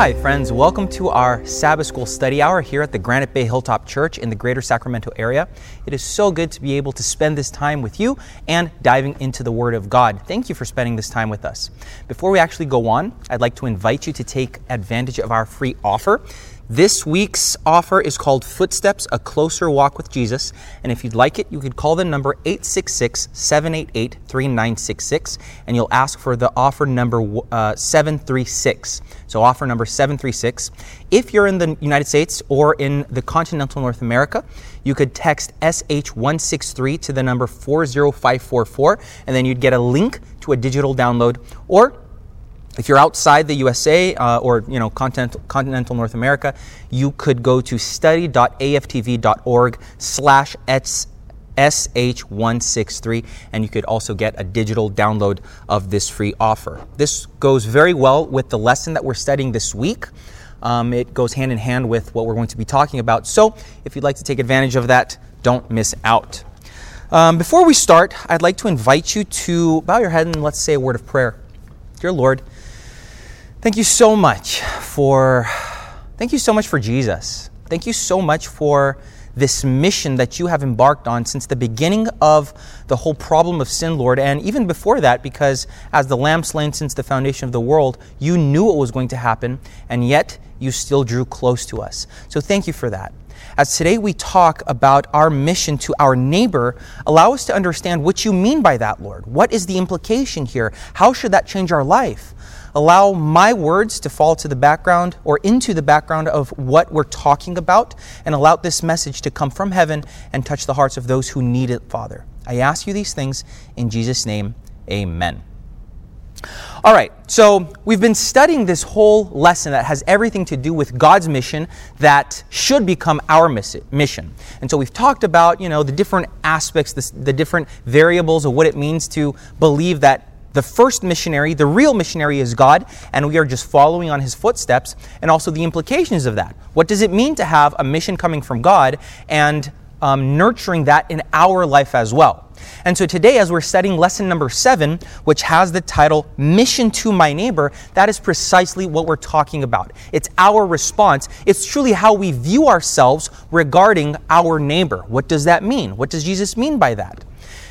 Hi friends, welcome to our Sabbath School Study Hour here at the Granite Bay Hilltop Church in the Greater Sacramento area. It is so good to be able to spend this time with you and diving into the Word of God. Thank you for spending this time with us. Before we actually go on, I'd like to invite you to take advantage of our free offer. This week's offer is called Footsteps, A Closer Walk with Jesus. And if you'd like it, you could call the number 866-788-3966, and you'll ask for the offer number 736. So offer number 736. If you're in the United States or in the continental North America, you could text SH163 to the number 40544, and then you'd get a link to a digital download. Or if you're outside the USA continental North America, you could go to study.aftv.org/SH163, and you could also get a digital download of this free offer. This goes very well with the lesson that we're studying this week. It goes hand in hand with what we're going to be talking about. So if you'd like to take advantage of that, don't miss out. Before we start, I'd like to invite you to bow your head and let's say a word of prayer. Dear Lord, thank you so much for Jesus. Thank you so much for this mission that you have embarked on since the beginning of the whole problem of sin, Lord, and even before that, because as the Lamb slain since the foundation of the world, you knew what was going to happen, and yet you still drew close to us. So thank you for that. As today we talk about our mission to our neighbor, allow us to understand what you mean by that, Lord. What is the implication here? How should that change our life? Allow my words to fall to the background or into the background of what we're talking about, and allow this message to come from heaven and touch the hearts of those who need it, Father. I ask you these things in Jesus' name. Amen. All right, so we've been studying this whole lesson that has everything to do with God's mission that should become our mission. And so we've talked about, the different aspects, the different variables of what it means to believe that the first missionary, the real missionary, is God, and we are just following on his footsteps, and also the implications of that. What does it mean to have a mission coming from God and nurturing that in our life as well? And so today, as we're studying lesson number 7, which has the title Mission to My Neighbor, that is precisely what we're talking about. It's our response. It's truly how we view ourselves regarding our neighbor. What does that mean? What does Jesus mean by that?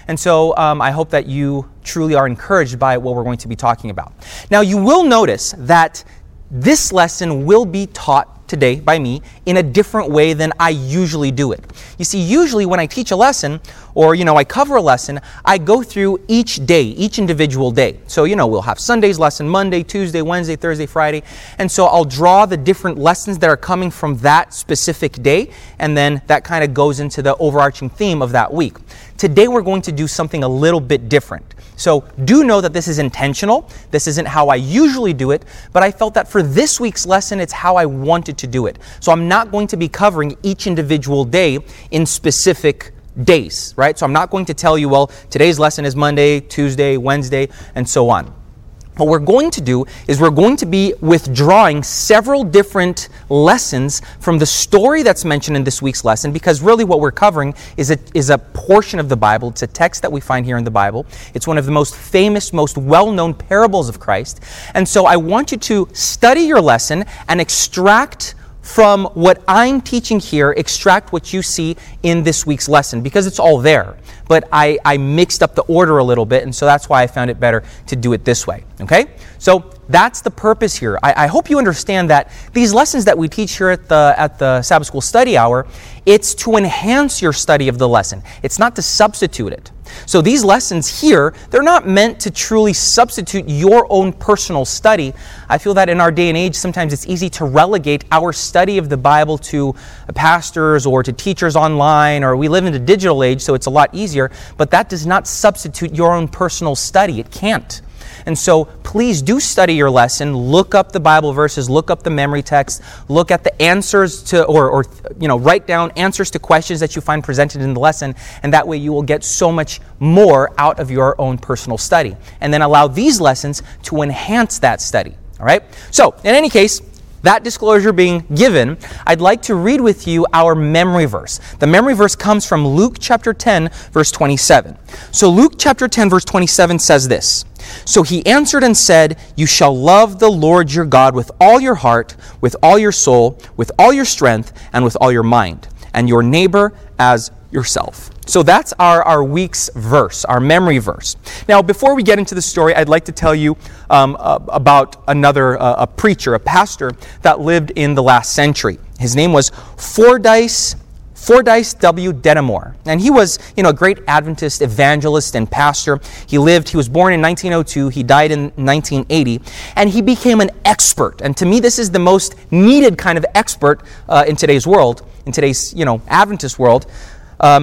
And so I hope that you truly are encouraged by what we're going to be talking about. Now, you will notice that this lesson will be taught today by me in a different way than I usually do it. You see, usually when I teach a lesson or, I cover a lesson, I go through each day, each individual day. So, we'll have Sunday's lesson, Monday, Tuesday, Wednesday, Thursday, Friday. And so I'll draw the different lessons that are coming from that specific day. And then that kind of goes into the overarching theme of that week. Today, we're going to do something a little bit different. So do know that this is intentional. This isn't how I usually do it, but I felt that for this week's lesson, it's how I wanted to do it. So I'm not going to be covering each individual day in specific days, right? So I'm not going to tell you, well, today's lesson is Monday, Tuesday, Wednesday, and so on. What we're going to do is we're going to be withdrawing several different lessons from the story that's mentioned in this week's lesson, because really what we're covering is a portion of the Bible. It's a text that we find here in the Bible. It's one of the most famous, most well-known parables of Christ. And so I want you to study your lesson and extract from what I'm teaching here, extract what you see in this week's lesson, because it's all there. But I mixed up the order a little bit, and so that's why I found it better to do it this way, okay? So that's the purpose here. I hope you understand that these lessons that we teach here at the Sabbath School Study Hour, it's to enhance your study of the lesson. It's not to substitute it. So these lessons here, they're not meant to truly substitute your own personal study. I feel that in our day and age, sometimes it's easy to relegate our study of the Bible to pastors or to teachers online, or we live in a digital age, so it's a lot easier, but that does not substitute your own personal study. It can't. And so please do study your lesson. Look up the Bible verses. Look up the memory text. Look at the answers to, or you know, write down answers to questions that you find presented in the lesson. And that way you will get so much more out of your own personal study. And then allow these lessons to enhance that study. All right. So in any case, that disclosure being given, I'd like to read with you our memory verse. The memory verse comes from Luke chapter 10, verse 27. So Luke chapter 10, verse 27 says this. So he answered and said, you shall love the Lord your God with all your heart, with all your soul, with all your strength, and with all your mind, and your neighbor as yourself. So that's our week's verse, our memory verse. Now, before we get into the story, I'd like to tell you about another a preacher, a pastor that lived in the last century. His name was Fordyce W. Denimore. And he was, a great Adventist evangelist and pastor. He was born in 1902. He died in 1980. And he became an expert. And to me, this is the most needed kind of expert in today's world, in today's, Adventist world.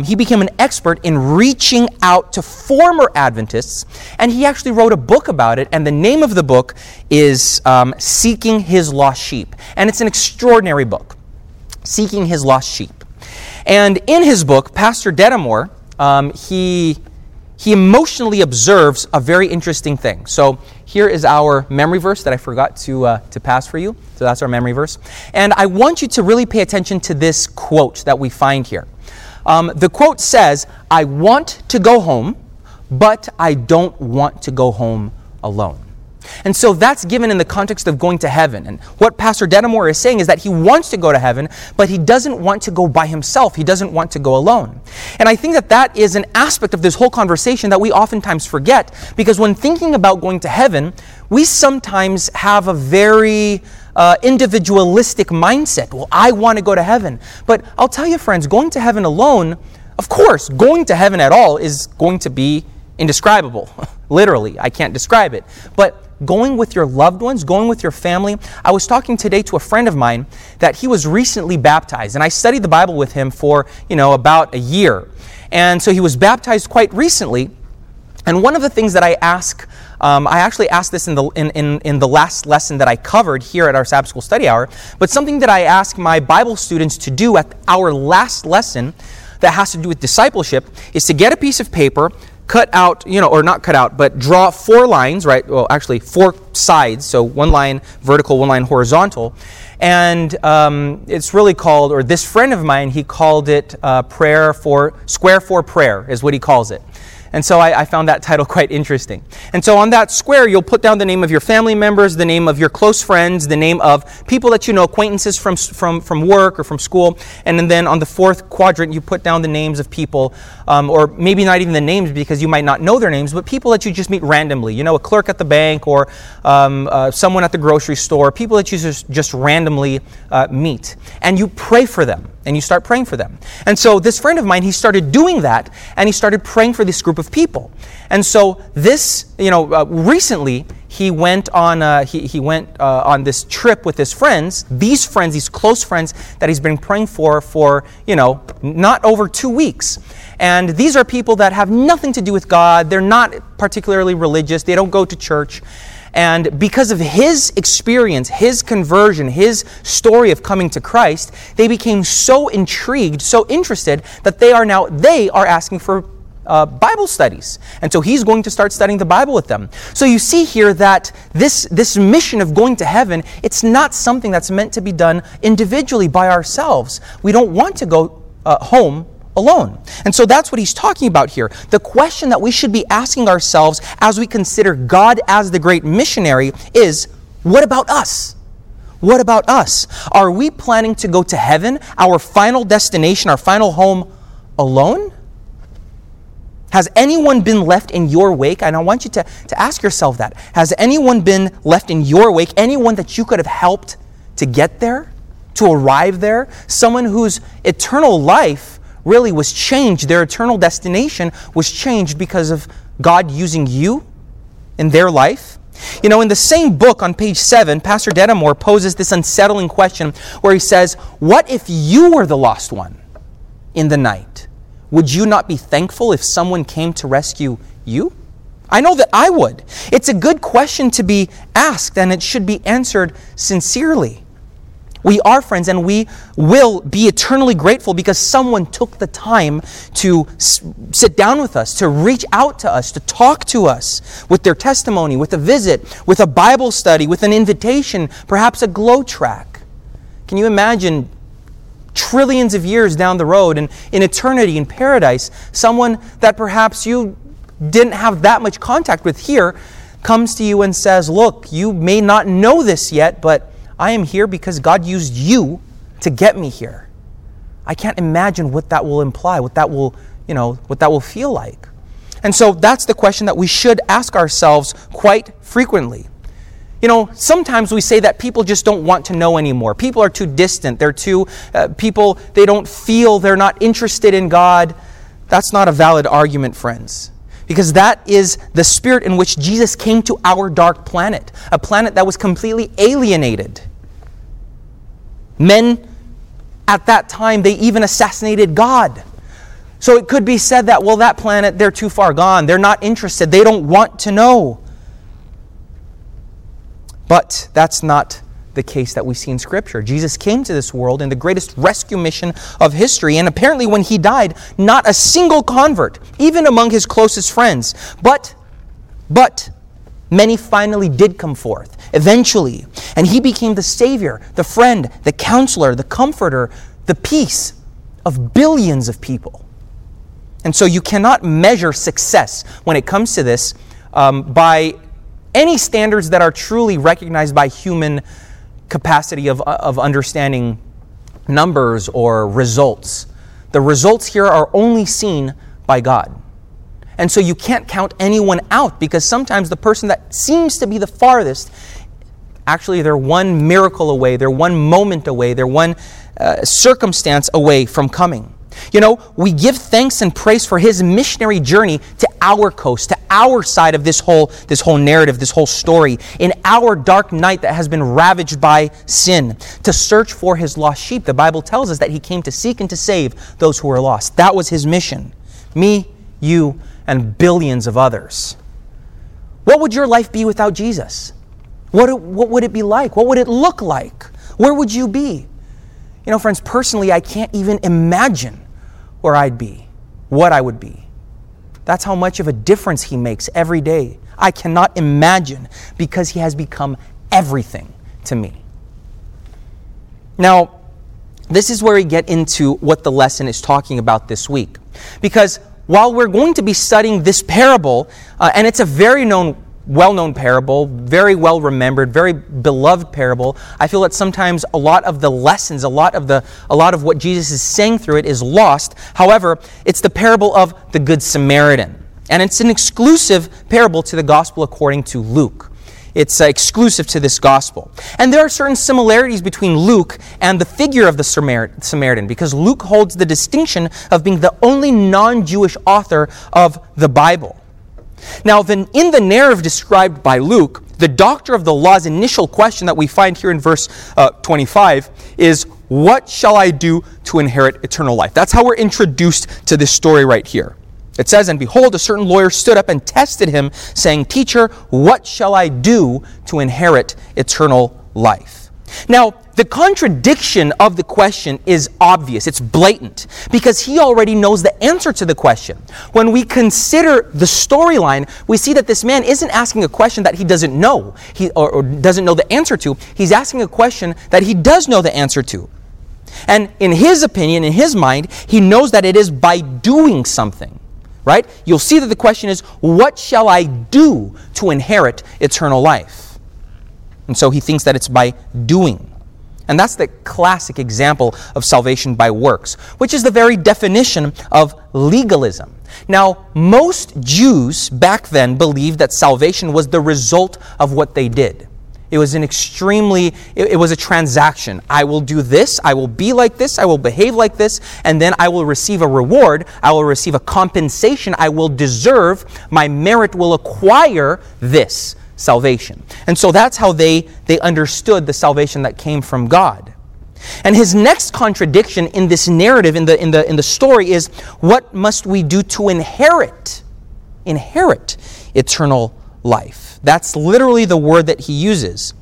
He became an expert in reaching out to former Adventists, and he actually wrote a book about it, and the name of the book is Seeking His Lost Sheep. And it's an extraordinary book, Seeking His Lost Sheep. And in his book, Pastor Denimore, he emotionally observes a very interesting thing. So here is our memory verse that I forgot to pass for you. So that's our memory verse. And I want you to really pay attention to this quote that we find here. The quote says, I want to go home, but I don't want to go home alone. And so that's given in the context of going to heaven. And what Pastor Denimore is saying is that he wants to go to heaven, but he doesn't want to go by himself. He doesn't want to go alone. And I think that is an aspect of this whole conversation that we oftentimes forget, because when thinking about going to heaven, we sometimes have a very individualistic mindset. Well, I want to go to heaven. But I'll tell you, friends, going to heaven alone, of course, going to heaven at all is going to be indescribable. Literally, I can't describe it. But going with your loved ones, going with your family. I was talking today to a friend of mine that he was recently baptized, and I studied the Bible with him for, about a year. And so he was baptized quite recently. And one of the things that I ask, I actually asked this in the last lesson that I covered here at our Sabbath School Study Hour, but something that I ask my Bible students to do at our last lesson that has to do with discipleship is to get a piece of paper, cut out, or not cut out, but draw four lines, right? Well, actually four sides. So one line vertical, one line horizontal. And it's really called, or this friend of mine, he called it square for prayer is what he calls it. And so I found that title quite interesting. And so on that square, you'll put down the name of your family members, the name of your close friends, the name of people that you know, acquaintances from work or from school. And then on the fourth quadrant, you put down the names of people, or maybe not even the names because you might not know their names, but people that you just meet randomly. A clerk at the bank or someone at the grocery store, people that you just randomly meet. And you pray for them. And you start praying for them. And so this friend of mine, he started doing that, and he started praying for this group of people. And so this, recently he went on on this trip with his friends, these close friends that he's been praying for not over 2 weeks. And these are people that have nothing to do with God. They're not particularly religious. They don't go to church. And because of his experience, his conversion, his story of coming to Christ, they became so intrigued, so interested that they are asking for Bible studies. And so he's going to start studying the Bible with them. So you see here that this mission of going to heaven, it's not something that's meant to be done individually by ourselves. We don't want to go home alone. And so that's what he's talking about here. The question that we should be asking ourselves as we consider God as the great missionary is, what about us? What about us? Are we planning to go to heaven, our final destination, our final home, alone? Has anyone been left in your wake? And I want you to ask yourself that. Has anyone been left in your wake? Anyone that you could have helped to get there, to arrive there? Someone whose eternal life really was changed. Their eternal destination was changed because of God using you in their life. In the same book on page 7, Pastor Denimore poses this unsettling question where he says, what if you were the lost one in the night? Would you not be thankful if someone came to rescue you? I know that I would. It's a good question to be asked, and it should be answered sincerely. We are friends, and we will be eternally grateful because someone took the time to sit down with us, to reach out to us, to talk to us with their testimony, with a visit, with a Bible study, with an invitation, perhaps a glow track. Can you imagine trillions of years down the road and in eternity, in paradise, someone that perhaps you didn't have that much contact with here comes to you and says, look, you may not know this yet, but I am here because God used you to get me here. I can't imagine what that will imply, what that will feel like. And so that's the question that we should ask ourselves quite frequently. You know, sometimes we say that people just don't want to know anymore. People are too distant. They're too, they don't feel, they're not interested in God. That's not a valid argument, friends. Because that is the spirit in which Jesus came to our dark planet, a planet that was completely alienated. Men, at that time, they even assassinated God. So it could be said that, well, that planet, they're too far gone. They're not interested. They don't want to know. But that's not the case that we see in Scripture. Jesus came to this world in the greatest rescue mission of history, and apparently when he died, not a single convert, even among his closest friends. But many finally did come forth, eventually, and he became the Savior, the friend, the counselor, the comforter, the peace of billions of people. And so you cannot measure success when it comes to this by any standards that are truly recognized by human capacity of understanding numbers or results. The results here are only seen by God. And so you can't count anyone out because sometimes the person that seems to be the farthest, actually they're one miracle away, they're one moment away, they're one circumstance away from coming. You know, we give thanks and praise for his missionary journey to our coast, to our side of this whole narrative, this whole story, in our dark night that has been ravaged by sin, to search for his lost sheep. The Bible tells us that he came to seek and to save those who were lost. That was his mission. Me, you, and billions of others. What would your life be without Jesus? What would it be like? What would it look like? Where would you be? You know, friends, personally, I can't even imagine where I'd be, what I would be. That's how much of a difference he makes every day. I cannot imagine because he has become everything to me. Now, this is where we get into what the lesson is talking about this week. Because while we're going to be studying this parable, and it's a very well-known parable, very well-remembered, very beloved parable, I feel that sometimes a lot of the lessons, a lot of what Jesus is saying through it is lost. However, it's the parable of the Good Samaritan. And it's an exclusive parable to the gospel according to Luke. It's exclusive to this gospel. And there are certain similarities between Luke and the figure of the Samaritan, because Luke holds the distinction of being the only non-Jewish author of the Bible. Now, then, in the narrative described by Luke, the doctor of the law's initial question that we find here in verse 25 is, what shall I do to inherit eternal life? That's how we're introduced to this story right here. It says, and behold, a certain lawyer stood up and tested him, saying, teacher, what shall I do to inherit eternal life? Now, the contradiction of the question is obvious. It's blatant because he already knows the answer to the question. When we consider the storyline, we see that this man isn't asking a question that he doesn't know or doesn't know the answer to. He's asking a question that he does know the answer to. And in his opinion, in his mind, he knows that it is by doing something, right? You'll see that the question is, what shall I do to inherit eternal life? And so he thinks that it's by doing. And that's the classic example of salvation by works, which is the very definition of legalism. Now, most Jews back then believed that salvation was the result of what they did. It was a transaction. I will do this, I will be like this, I will behave like this, and then I will receive a reward, I will receive a compensation, I will deserve, my merit will acquire this salvation. And so that's how they understood the salvation that came from God. And his next contradiction in this narrative, in the story, is what must we do to inherit inherit eternal life. That's literally the word that he uses.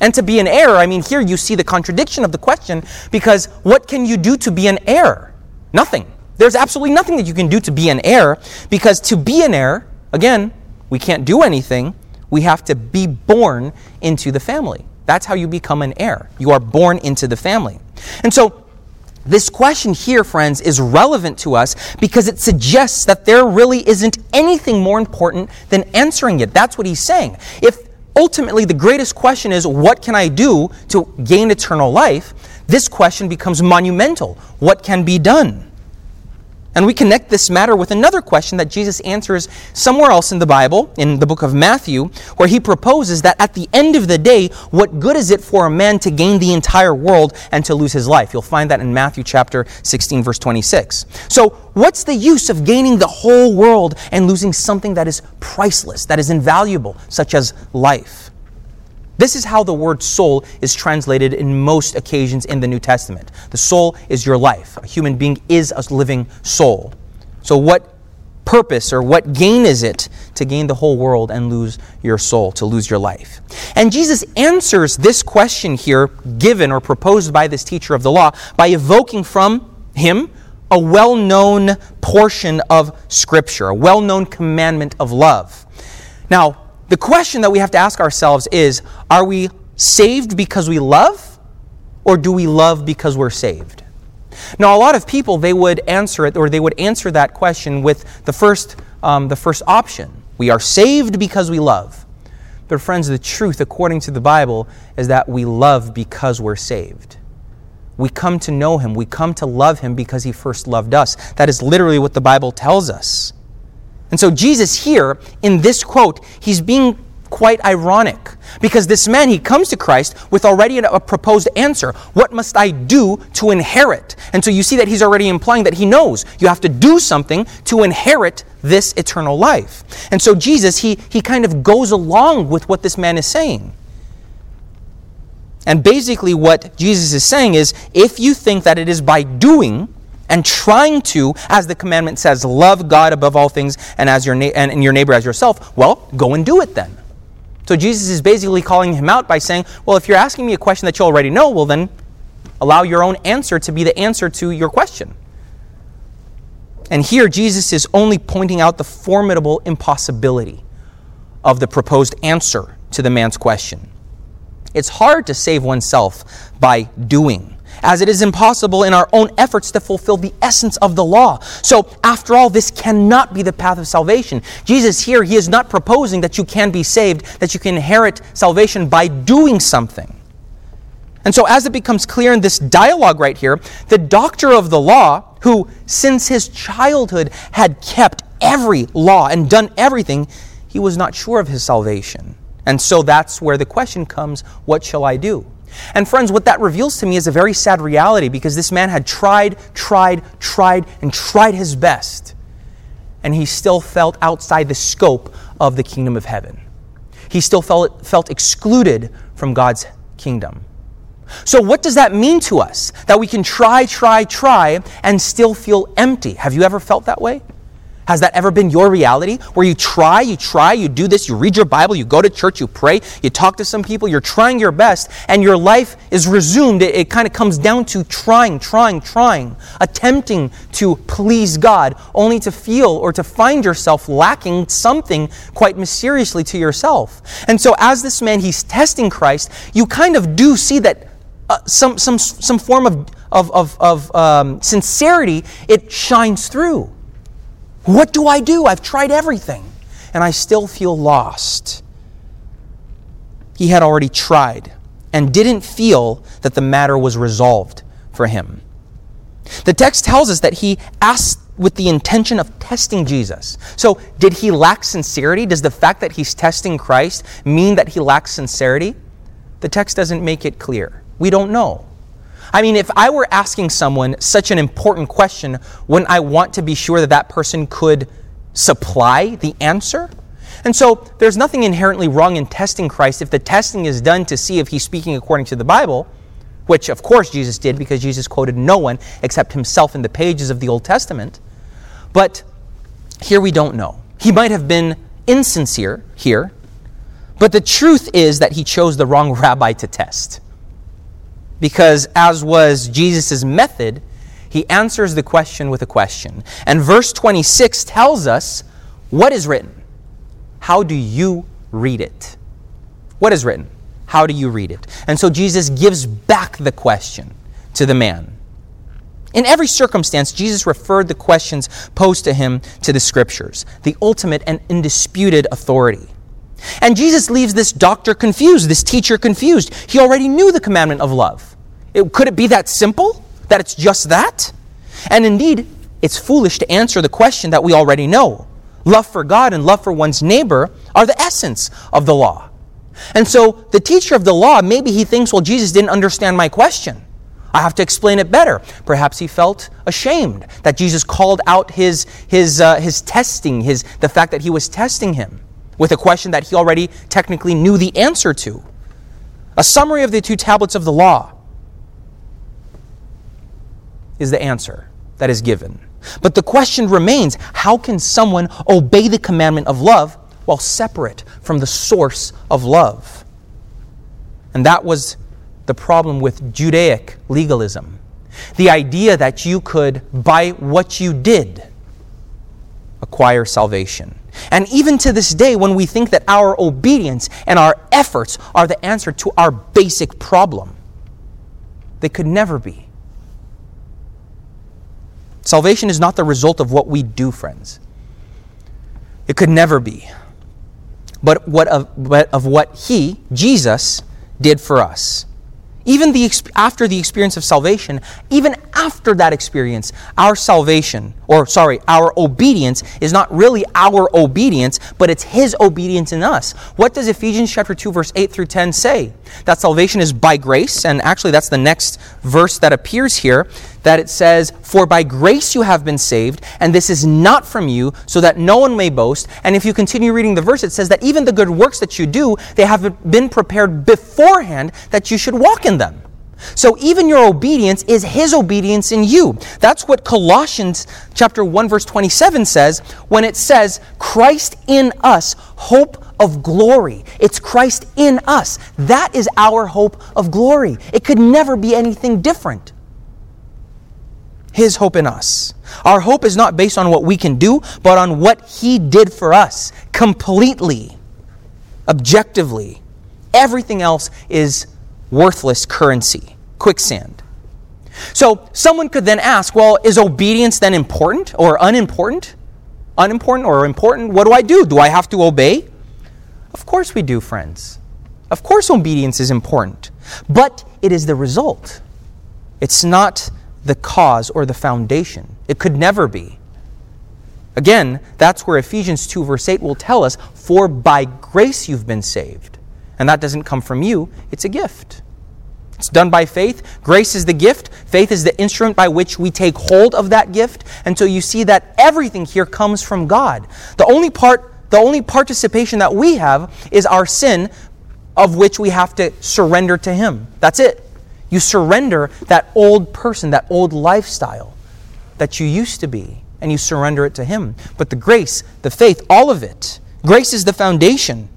And to be an heir, I mean, here you see the contradiction of the question, because what can you do to be an heir? Nothing. There's absolutely nothing that you can do to be an heir, because to be an heir, again, we can't do anything. We have to be born into the family. That's how you become an heir. You are born into the family. And so this question here, friends, is relevant to us because it suggests that there really isn't anything more important than answering it. That's what he's saying. If ultimately the greatest question is, what can I do to gain eternal life? This question becomes monumental. What can be done? And we connect this matter with another question that Jesus answers somewhere else in the Bible, in the book of Matthew, where he proposes that at the end of the day, what good is it for a man to gain the entire world and to lose his life? You'll find that in Matthew chapter 16, verse 26. So what's the use of gaining the whole world and losing something that is priceless, that is invaluable, such as life? This is how the word soul is translated in most occasions in the New Testament. The soul is your life. A human being is a living soul. So what purpose or what gain is it to gain the whole world and lose your soul, to lose your life? And Jesus answers this question here, given or proposed by this teacher of the law, by evoking from him a well-known portion of Scripture, a well-known commandment of love. Now, the question that we have to ask ourselves is, are we saved because we love, or do we love because we're saved? Now, a lot of people, they would answer it, or they would answer that question with the first option. We are saved because we love. But friends, the truth, according to the Bible, is that we love because we're saved. We come to know him. We come to love him because he first loved us. That is literally what the Bible tells us. And so Jesus here, in this quote, he's being quite ironic, because this man, he comes to Christ with already a proposed answer. What must I do to inherit? And so you see that he's already implying that he knows you have to do something to inherit this eternal life. And so Jesus, he kind of goes along with what this man is saying. And basically what Jesus is saying is, if you think that it is by doing and trying to, as the commandment says, love God above all things and as your neighbor as yourself, well, go and do it then. So Jesus is basically calling him out by saying, well, if you're asking me a question that you already know, well, then allow your own answer to be the answer to your question. And here Jesus is only pointing out the formidable impossibility of the proposed answer to the man's question. It's hard to save oneself by doing, as it is impossible in our own efforts to fulfill the essence of the law. So, after all, this cannot be the path of salvation. Jesus here, he is not proposing that you can be saved, that you can inherit salvation by doing something. And so, as it becomes clear in this dialogue right here, the doctor of the law, who since his childhood had kept every law and done everything, he was not sure of his salvation. And so that's where the question comes, what shall I do? And friends, what that reveals to me is a very sad reality, because this man had tried his best, and he still felt outside the scope of the kingdom of heaven. He still felt excluded from God's kingdom. So what does that mean to us? That we can try and still feel empty. Have you ever felt that way? Has that ever been your reality, where you try, you do this, you read your Bible, you go to church, you pray, you talk to some people, you're trying your best, and your life is resumed. It kind of comes down to trying, attempting to please God, only to feel or to find yourself lacking something quite mysteriously to yourself. And so as this man, he's testing Christ, you kind of do see that some form of sincerity, it shines through. What do I do? I've tried everything, and I still feel lost. He had already tried and didn't feel that the matter was resolved for him. The text tells us that he asked with the intention of testing Jesus. So, did he lack sincerity? Does the fact that he's testing Christ mean that he lacks sincerity? The text doesn't make it clear. We don't know. I mean, if I were asking someone such an important question, wouldn't I want to be sure that that person could supply the answer? And so there's nothing inherently wrong in testing Christ if the testing is done to see if he's speaking according to the Bible, which of course Jesus did, because Jesus quoted no one except himself in the pages of the Old Testament. But here we don't know. He might have been insincere here, but the truth is that he chose the wrong rabbi to test. Because as was Jesus' method, he answers the question with a question. And verse 26 tells us what is written. How do you read it? What is written? How do you read it? And so Jesus gives back the question to the man. In every circumstance, Jesus referred the questions posed to him to the Scriptures, the ultimate and undisputed authority. And Jesus leaves this doctor confused, this teacher confused. He already knew the commandment of love. Could it be that simple? That it's just that? And indeed, it's foolish to answer the question that we already know. Love for God and love for one's neighbor are the essence of the law. And so the teacher of the law, maybe he thinks, well, Jesus didn't understand my question. I have to explain it better. Perhaps he felt ashamed that Jesus called out his testing, the fact that he was testing him with a question that he already technically knew the answer to. A summary of the two tablets of the law is the answer that is given. But the question remains, how can someone obey the commandment of love while separate from the source of love? And that was the problem with Judaic legalism. The idea that you could, by what you did, acquire salvation. And even to this day, when we think that our obedience and our efforts are the answer to our basic problem, they could never be. Salvation is not the result of what we do, friends. It could never be. But of what he, Jesus, did for us. Even after the experience of salvation, even after that experience, our obedience is not really our obedience, but it's his obedience in us. What does Ephesians chapter 2, verse 8 through 10 say? That salvation is by grace, and actually that's the next verse that appears here, that it says, "For by grace you have been saved, and this is not from you, so that no one may boast." And if you continue reading the verse, it says that even the good works that you do, they have been prepared beforehand that you should walk in them. So even your obedience is his obedience in you. That's what Colossians chapter 1, verse 27 says, when it says, "Christ in us, hope of glory." It's Christ in us. That is our hope of glory. It could never be anything different. His hope in us. Our hope is not based on what we can do, but on what he did for us completely, objectively. Everything else is worthless currency, quicksand. So someone could then ask, well, is obedience then important or unimportant? Unimportant or important? What do I do? Do I have to obey? Of course we do, friends. Of course obedience is important, but it is the result. It's not the cause or the foundation. It could never be. Again, that's where Ephesians 2 verse 8 will tell us, "For by grace you've been saved." And that doesn't come from you. It's a gift. It's done by faith. Grace is the gift. Faith is the instrument by which we take hold of that gift. And so you see that everything here comes from God. The only participation that we have is our sin, of which we have to surrender to him. That's it. You surrender that old person, that old lifestyle that you used to be, and you surrender it to him. But the grace, the faith, all of it. Grace is the foundation.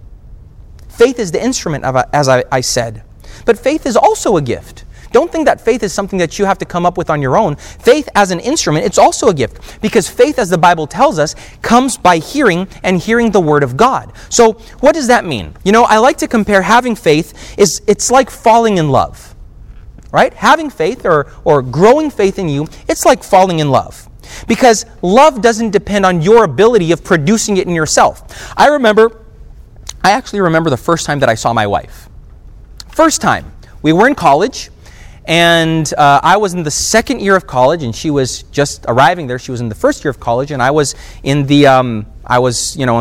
Faith is the instrument, as I said. But faith is also a gift. Don't think that faith is something that you have to come up with on your own. Faith as an instrument, it's also a gift. Because faith, as the Bible tells us, comes by hearing, and hearing the Word of God. So what does that mean? You know, I like to compare having faith, it's like falling in love. Right? Having faith or growing faith in you, it's like falling in love. Because love doesn't depend on your ability of producing it in yourself. I actually remember the first time that I saw my wife. First time. We were in college, and I was in the second year of college, and she was just arriving there. She was in the first year of college, and I was in the on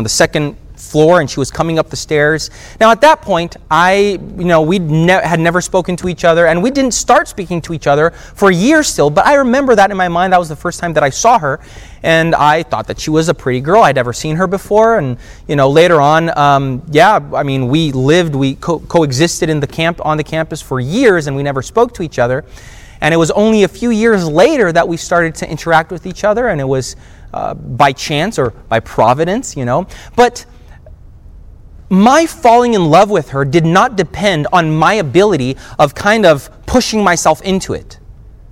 the second floor, and she was coming up the stairs. Now at that point, we had never spoken to each other, and we didn't start speaking to each other for years still, but I remember that in my mind, that was the first time that I saw her, and I thought that she was a pretty girl. I'd never seen her before, and later on, we coexisted on the campus for years, and we never spoke to each other, and it was only a few years later that we started to interact with each other, and it was by chance or by providence, you know. But my falling in love with her did not depend on my ability of kind of pushing myself into it.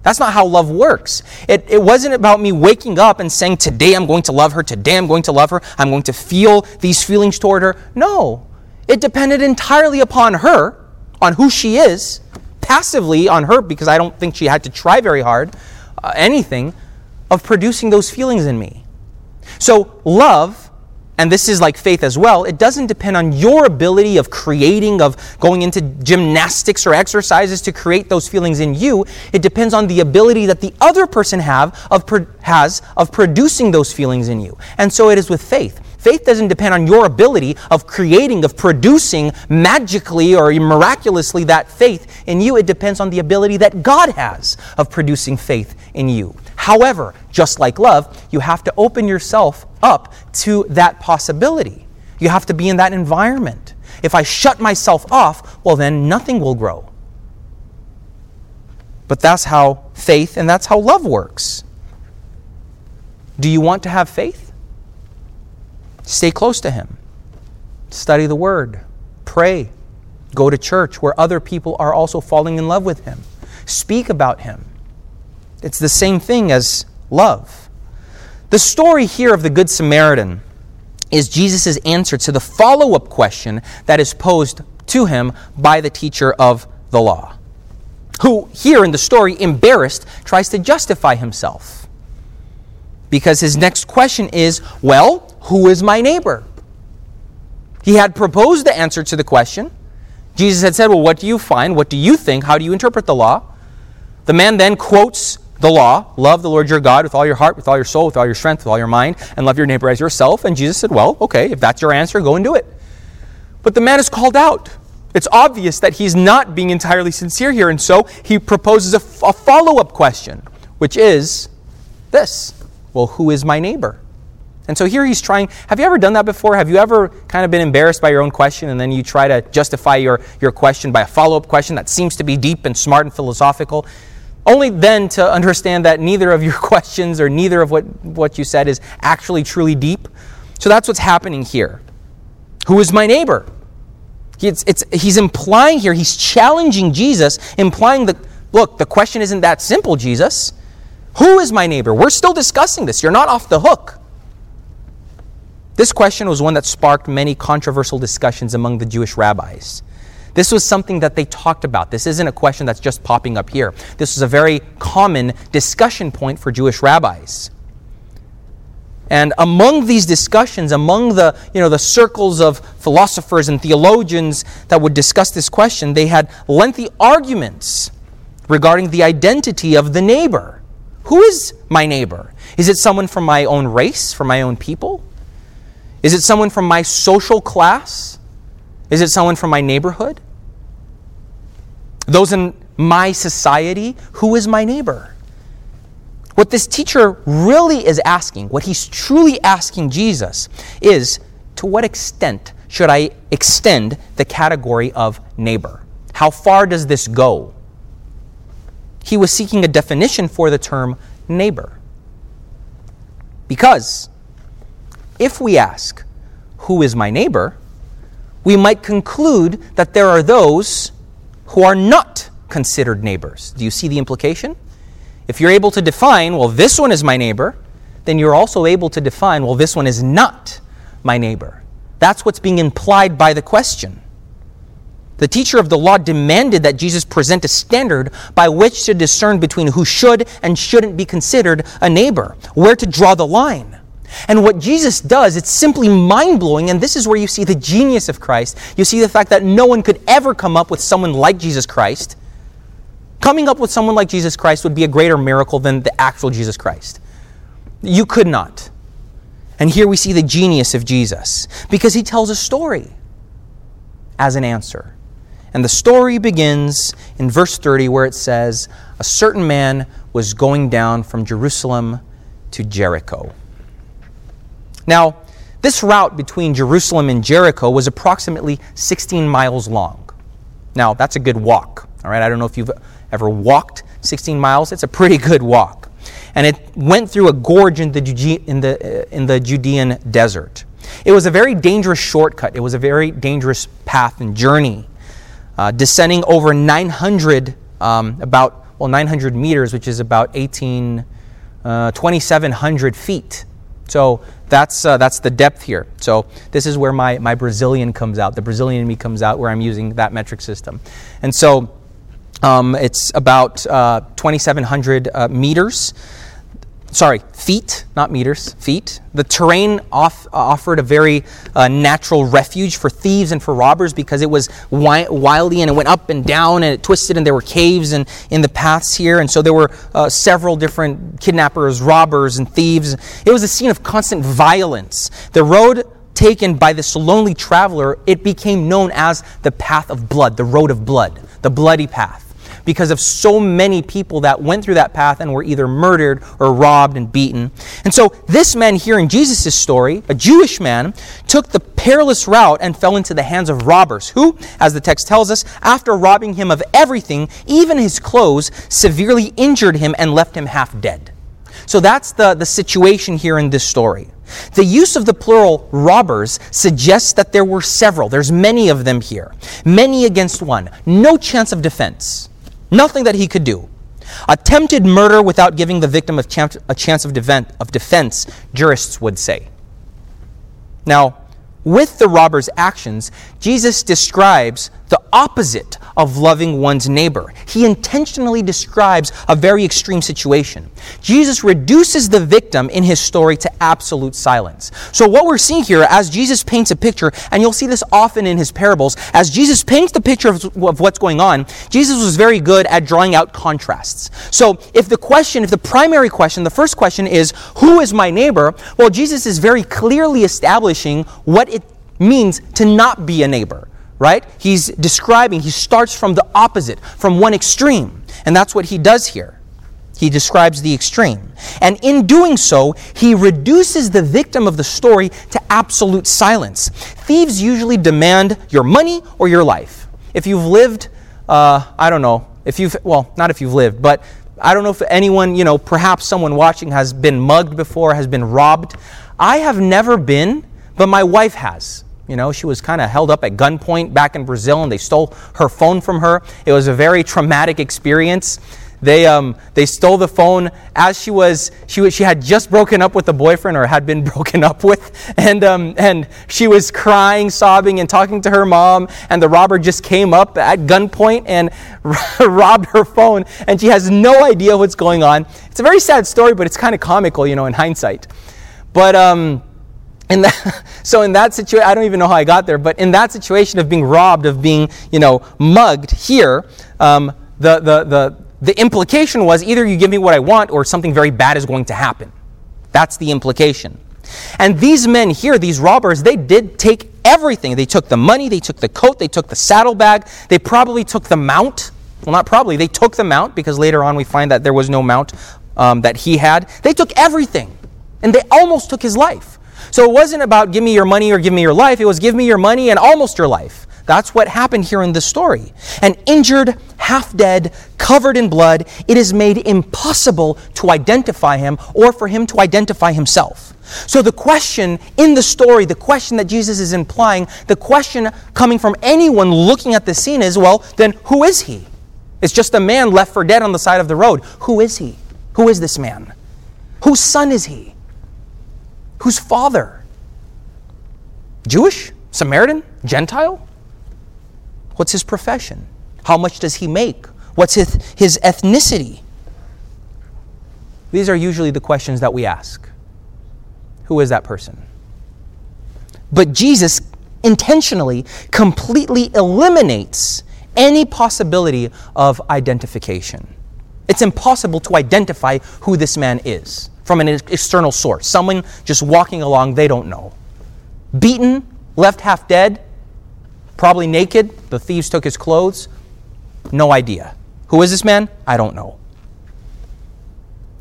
That's not how love works. It wasn't about me waking up and saying, today I'm going to love her, today I'm going to love her, I'm going to feel these feelings toward her. No, it depended entirely upon her, on who she is, passively on her, because I don't think she had to try very hard, anything, of producing those feelings in me. So love, and this is like faith as well, it doesn't depend on your ability of creating, of going into gymnastics or exercises to create those feelings in you. It depends on the ability that the other person has of producing those feelings in you. And so it is with faith. Faith doesn't depend on your ability of creating, of producing magically or miraculously that faith in you. It depends on the ability that God has of producing faith in you. However, just like love, you have to open yourself up to that possibility. You have to be in that environment. If I shut myself off, well then nothing will grow. But that's how faith and that's how love works. Do you want to have faith? Stay close to Him. Study the Word. Pray. Go to church where other people are also falling in love with Him. Speak about Him. It's the same thing as love. The story here of the Good Samaritan is Jesus' answer to the follow-up question that is posed to Him by the teacher of the law, who here in the story, embarrassed, tries to justify himself. Because his next question is, well, who is my neighbor? He had proposed the answer to the question. Jesus had said, well, what do you find? What do you think? How do you interpret the law? The man then quotes the law, love the Lord your God with all your heart, with all your soul, with all your strength, with all your mind, and love your neighbor as yourself. And Jesus said, well, okay, if that's your answer, go and do it. But the man is called out. It's obvious that he's not being entirely sincere here. And so he proposes a follow-up question, which is this. Well, who is my neighbor? And so here he's trying, have you ever done that before? Have you ever kind of been embarrassed by your own question and then you try to justify your question by a follow-up question that seems to be deep and smart and philosophical, only then to understand that neither of your questions or neither of what you said is actually truly deep? So that's what's happening here. Who is my neighbor? He's implying here, he's challenging Jesus, implying that, look, the question isn't that simple, Jesus. Who is my neighbor? We're still discussing this. You're not off the hook. This question was one that sparked many controversial discussions among the Jewish rabbis. This was something that they talked about. This isn't a question that's just popping up here. This was a very common discussion point for Jewish rabbis. And among these discussions, among the, you know, the circles of philosophers and theologians that would discuss this question, they had lengthy arguments regarding the identity of the neighbor. Who is my neighbor? Is it someone from my own race, from my own people? Is it someone from my social class? Is it someone from my neighborhood? Those in my society? Who is my neighbor? What this teacher really is asking, what he's truly asking Jesus, is to what extent should I extend the category of neighbor? How far does this go? He was seeking a definition for the term neighbor. Because if we ask, who is my neighbor, we might conclude that there are those who are not considered neighbors. Do you see the implication? If you're able to define, well, this one is my neighbor, then you're also able to define, well, this one is not my neighbor. That's what's being implied by the question. The teacher of the law demanded that Jesus present a standard by which to discern between who should and shouldn't be considered a neighbor, where to draw the line. And what Jesus does, it's simply mind-blowing, and this is where you see the genius of Christ. You see the fact that no one could ever come up with someone like Jesus Christ. Coming up with someone like Jesus Christ would be a greater miracle than the actual Jesus Christ. You could not. And here we see the genius of Jesus, because He tells a story as an answer. And the story begins in verse 30, where it says, a certain man was going down from Jerusalem to Jericho. Now, this route between Jerusalem and Jericho was approximately 16 miles long. Now, that's a good walk. All right, I don't know if you've ever walked 16 miles. It's a pretty good walk. and it went through a gorge in the Judean desert. It was a very dangerous shortcut. It was a very dangerous path and journey, descending over 900 meters, which is about 2,700 feet. So that's the depth here. So this is where my Brazilian comes out. The Brazilian in me comes out where I'm using that metric system. And so it's about 2,700 meters. Sorry, feet, not meters, feet. The terrain offered a very natural refuge for thieves and for robbers because it was wily and it went up and down and it twisted and there were caves and in the paths here. And so there were several different kidnappers, robbers, and thieves. It was a scene of constant violence. The road taken by this lonely traveler, it became known as the path of blood, the road of blood, the bloody path, because of so many people that went through that path and were either murdered or robbed and beaten. And so this man here in Jesus' story, a Jewish man, took the perilous route and fell into the hands of robbers who, as the text tells us, after robbing him of everything, even his clothes, severely injured him and left him half dead. So that's the situation here in this story. The use of the plural robbers suggests that there were several. There's many of them here. Many against one. No chance of defense. Nothing that he could do. Attempted murder without giving the victim a chance of defense, jurists would say. Now, with the robber's actions, Jesus describes the opposite of loving one's neighbor. He intentionally describes a very extreme situation. Jesus reduces the victim in his story to absolute silence. So what we're seeing here, as Jesus paints a picture, and you'll see this often in his parables, as Jesus paints the picture of what's going on, Jesus was very good at drawing out contrasts. So if the primary question, the first question is, who is my neighbor? Well, Jesus is very clearly establishing what it means to not be a neighbor. Right? He starts from the opposite, from one extreme. And that's what he does here. He describes the extreme. And in doing so, he reduces the victim of the story to absolute silence. Thieves usually demand your money or your life. If you've lived, not if you've lived, but I don't know if anyone, perhaps someone watching has been mugged before, has been robbed. I have never been, but my wife has. She was kind of held up at gunpoint back in Brazil, and they stole her phone from her. It was a very traumatic experience. They stole the phone as she had just broken up with a boyfriend, or had been broken up with, and she was crying, sobbing, and talking to her mom. And the robber just came up at gunpoint and robbed her phone, and she has no idea what's going on. It's a very sad story, but it's kind of comical, in hindsight. But so in that situation, I don't even know how I got there, but in that situation of being robbed, of being, mugged here, the implication was either you give me what I want or something very bad is going to happen. That's the implication. And these men here, these robbers, they did take everything. They took the money, they took the coat, they took the saddlebag, they probably took the mount. Well, not probably, they took the mount, because later on we find that there was no mount that he had. They took everything, and they almost took his life. So it wasn't about give me your money or give me your life. It was give me your money and almost your life. That's what happened here in the story. An injured, half dead, covered in blood, it is made impossible to identify him or for him to identify himself. So the question in the story, the question that Jesus is implying, the question coming from anyone looking at the scene is, well, then who is he? It's just a man left for dead on the side of the road. Who is he? Who is this man? Whose son is he? Whose father? Jewish? Samaritan? Gentile? What's his profession? How much does he make? What's his ethnicity? These are usually the questions that we ask. Who is that person? But Jesus intentionally, completely eliminates any possibility of identification. It's impossible to identify who this man is from an external source. Someone just walking along, they don't know. Beaten, left half dead, probably naked. The thieves took his clothes. No idea. Who is this man? I don't know.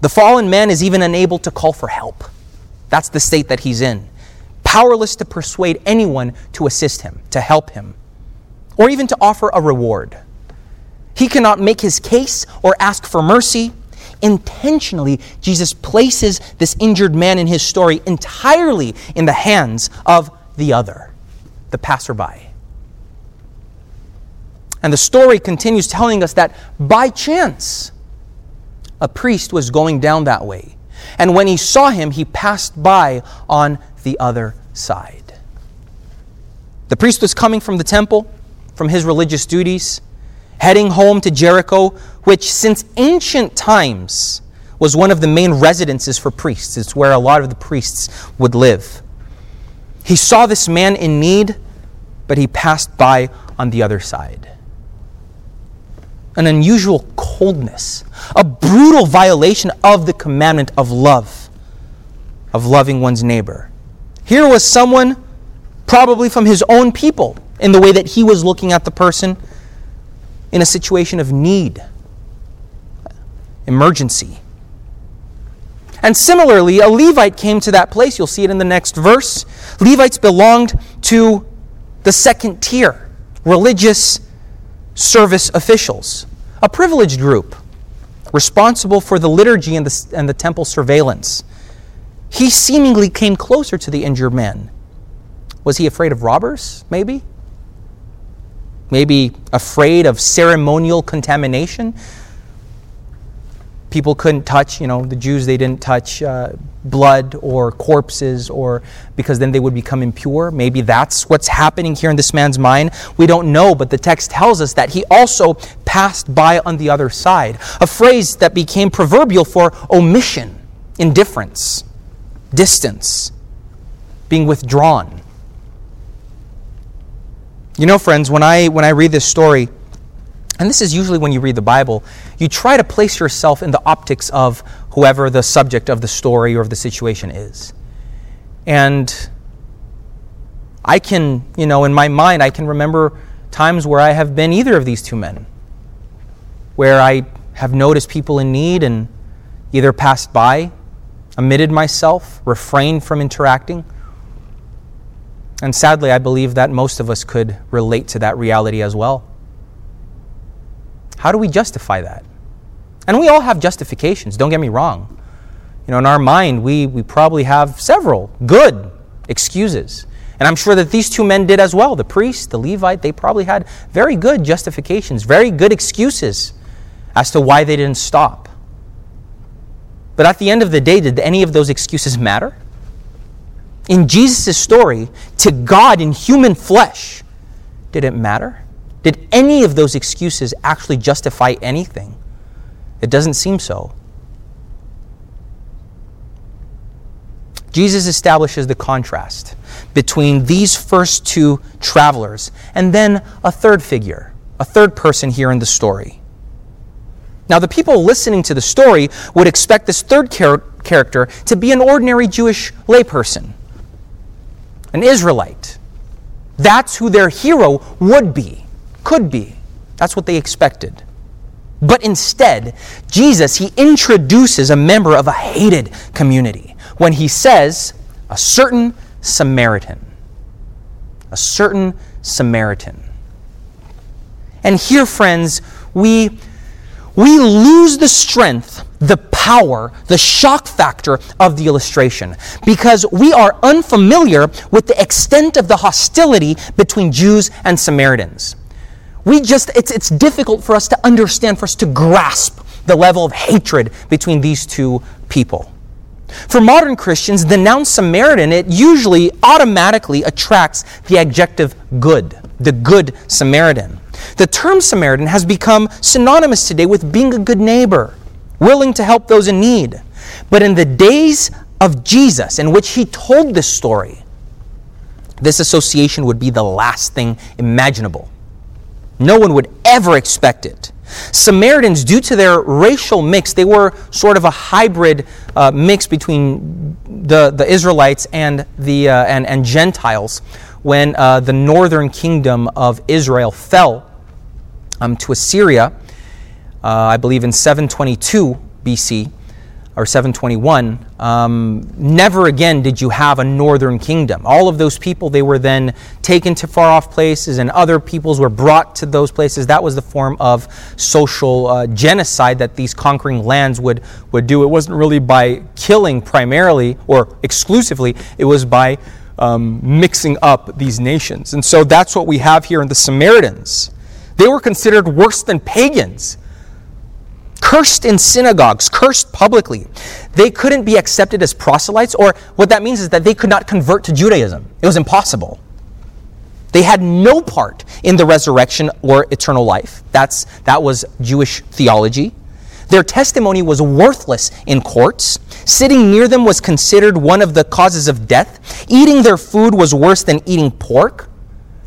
The fallen man is even unable to call for help. That's the state that he's in. Powerless to persuade anyone to assist him, to help him, or even to offer a reward. He cannot make his case or ask for mercy. intentionally, Jesus places this injured man in his story entirely in the hands of the other, the passerby. And the story continues telling us that by chance, a priest was going down that way. And when he saw him, he passed by on the other side. The priest was coming from the temple, from his religious duties, heading home to Jericho, which since ancient times was one of the main residences for priests. It's where a lot of the priests would live. He saw this man in need, but he passed by on the other side. An unusual coldness, a brutal violation of the commandment of love, of loving one's neighbor. Here was someone probably from his own people in the way that he was looking at the person in a situation of need, emergency. And similarly, a Levite came to that place. You'll see it in the next verse. Levites belonged to the second tier, religious service officials, a privileged group responsible for the liturgy and the temple surveillance. He seemingly came closer to the injured man. Was he afraid of robbers, maybe? Maybe afraid of ceremonial contamination? People couldn't touch, the Jews, they didn't touch blood or corpses, or because then they would become impure. Maybe that's what's happening here in this man's mind. We don't know, but the text tells us that he also passed by on the other side, a phrase that became proverbial for omission, indifference, distance, being withdrawn. Friends, when I read this story, and this is usually when you read the Bible, you try to place yourself in the optics of whoever the subject of the story or of the situation is. And I can, in my mind, I can remember times where I have been either of these two men, where I have noticed people in need and either passed by, omitted myself, refrained from interacting. And sadly, I believe that most of us could relate to that reality as well. How do we justify that? And we all have justifications, don't get me wrong. In our mind, we probably have several good excuses. And I'm sure that these two men did as well. The priest, the Levite, they probably had very good justifications, very good excuses as to why they didn't stop. But at the end of the day, did any of those excuses matter? In Jesus' story, to God in human flesh, did it matter? Did any of those excuses actually justify anything? It doesn't seem so. Jesus establishes the contrast between these first two travelers and then a third figure, a third person here in the story. Now, the people listening to the story would expect this third character to be an ordinary Jewish layperson, an Israelite. That's who their hero would be, could be. That's what they expected. But instead, Jesus, he introduces a member of a hated community when he says, a certain Samaritan. A certain Samaritan. And here, friends, we lose the strength, the power, the shock factor of the illustration because we are unfamiliar with the extent of the hostility between Jews and Samaritans. It's difficult for us to understand, for us to grasp the level of hatred between these two people. For modern Christians, the noun Samaritan, it usually automatically attracts the adjective good, the good Samaritan. The term Samaritan has become synonymous today with being a good neighbor, willing to help those in need. But in the days of Jesus, in which he told this story, this association would be the last thing imaginable. No one would ever expect it. Samaritans, due to their racial mix, they were sort of a hybrid mix between the Israelites and the Gentiles. When the northern kingdom of Israel fell to Assyria, I believe in 722 BC, or 721, never again did you have a northern kingdom. All of those people, they were then taken to far-off places, and other peoples were brought to those places. That was the form of social genocide that these conquering lands would do. It wasn't really by killing primarily or exclusively. It was by mixing up these nations. And so that's what we have here in the Samaritans. They were considered worse than pagans. Cursed in synagogues, cursed publicly. They couldn't be accepted as proselytes, or what that means is that they could not convert to Judaism. It was impossible. They had no part in the resurrection or eternal life. That was Jewish theology. Their testimony was worthless in courts. Sitting near them was considered one of the causes of death. Eating their food was worse than eating pork.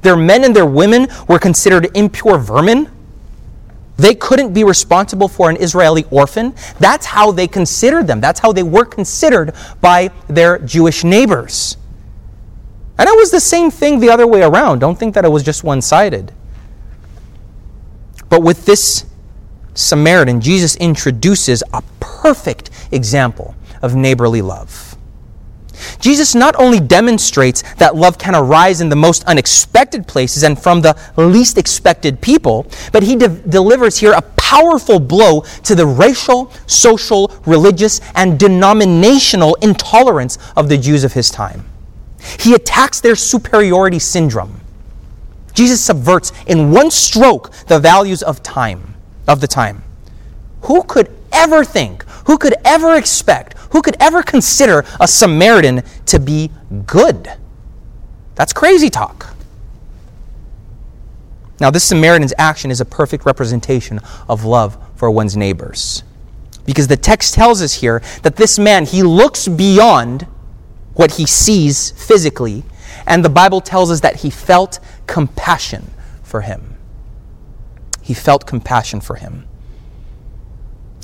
Their men and their women were considered impure vermin. They couldn't be responsible for an Israeli orphan. That's how they considered them. That's how they were considered by their Jewish neighbors. And it was the same thing the other way around. Don't think that it was just one-sided. But with this Samaritan, Jesus introduces a perfect example of neighborly love. Jesus not only demonstrates that love can arise in the most unexpected places and from the least expected people, but he delivers here a powerful blow to the racial, social, religious, and denominational intolerance of the Jews of his time. He attacks their superiority syndrome. Jesus subverts in one stroke the values of the time. Who could ever think, who could ever expect, who could ever consider a Samaritan to be good? That's crazy talk. Now, this Samaritan's action is a perfect representation of love for one's neighbors, because the text tells us here that this man, he looks beyond what he sees physically, and the Bible tells us that he felt compassion for him. He felt compassion for him.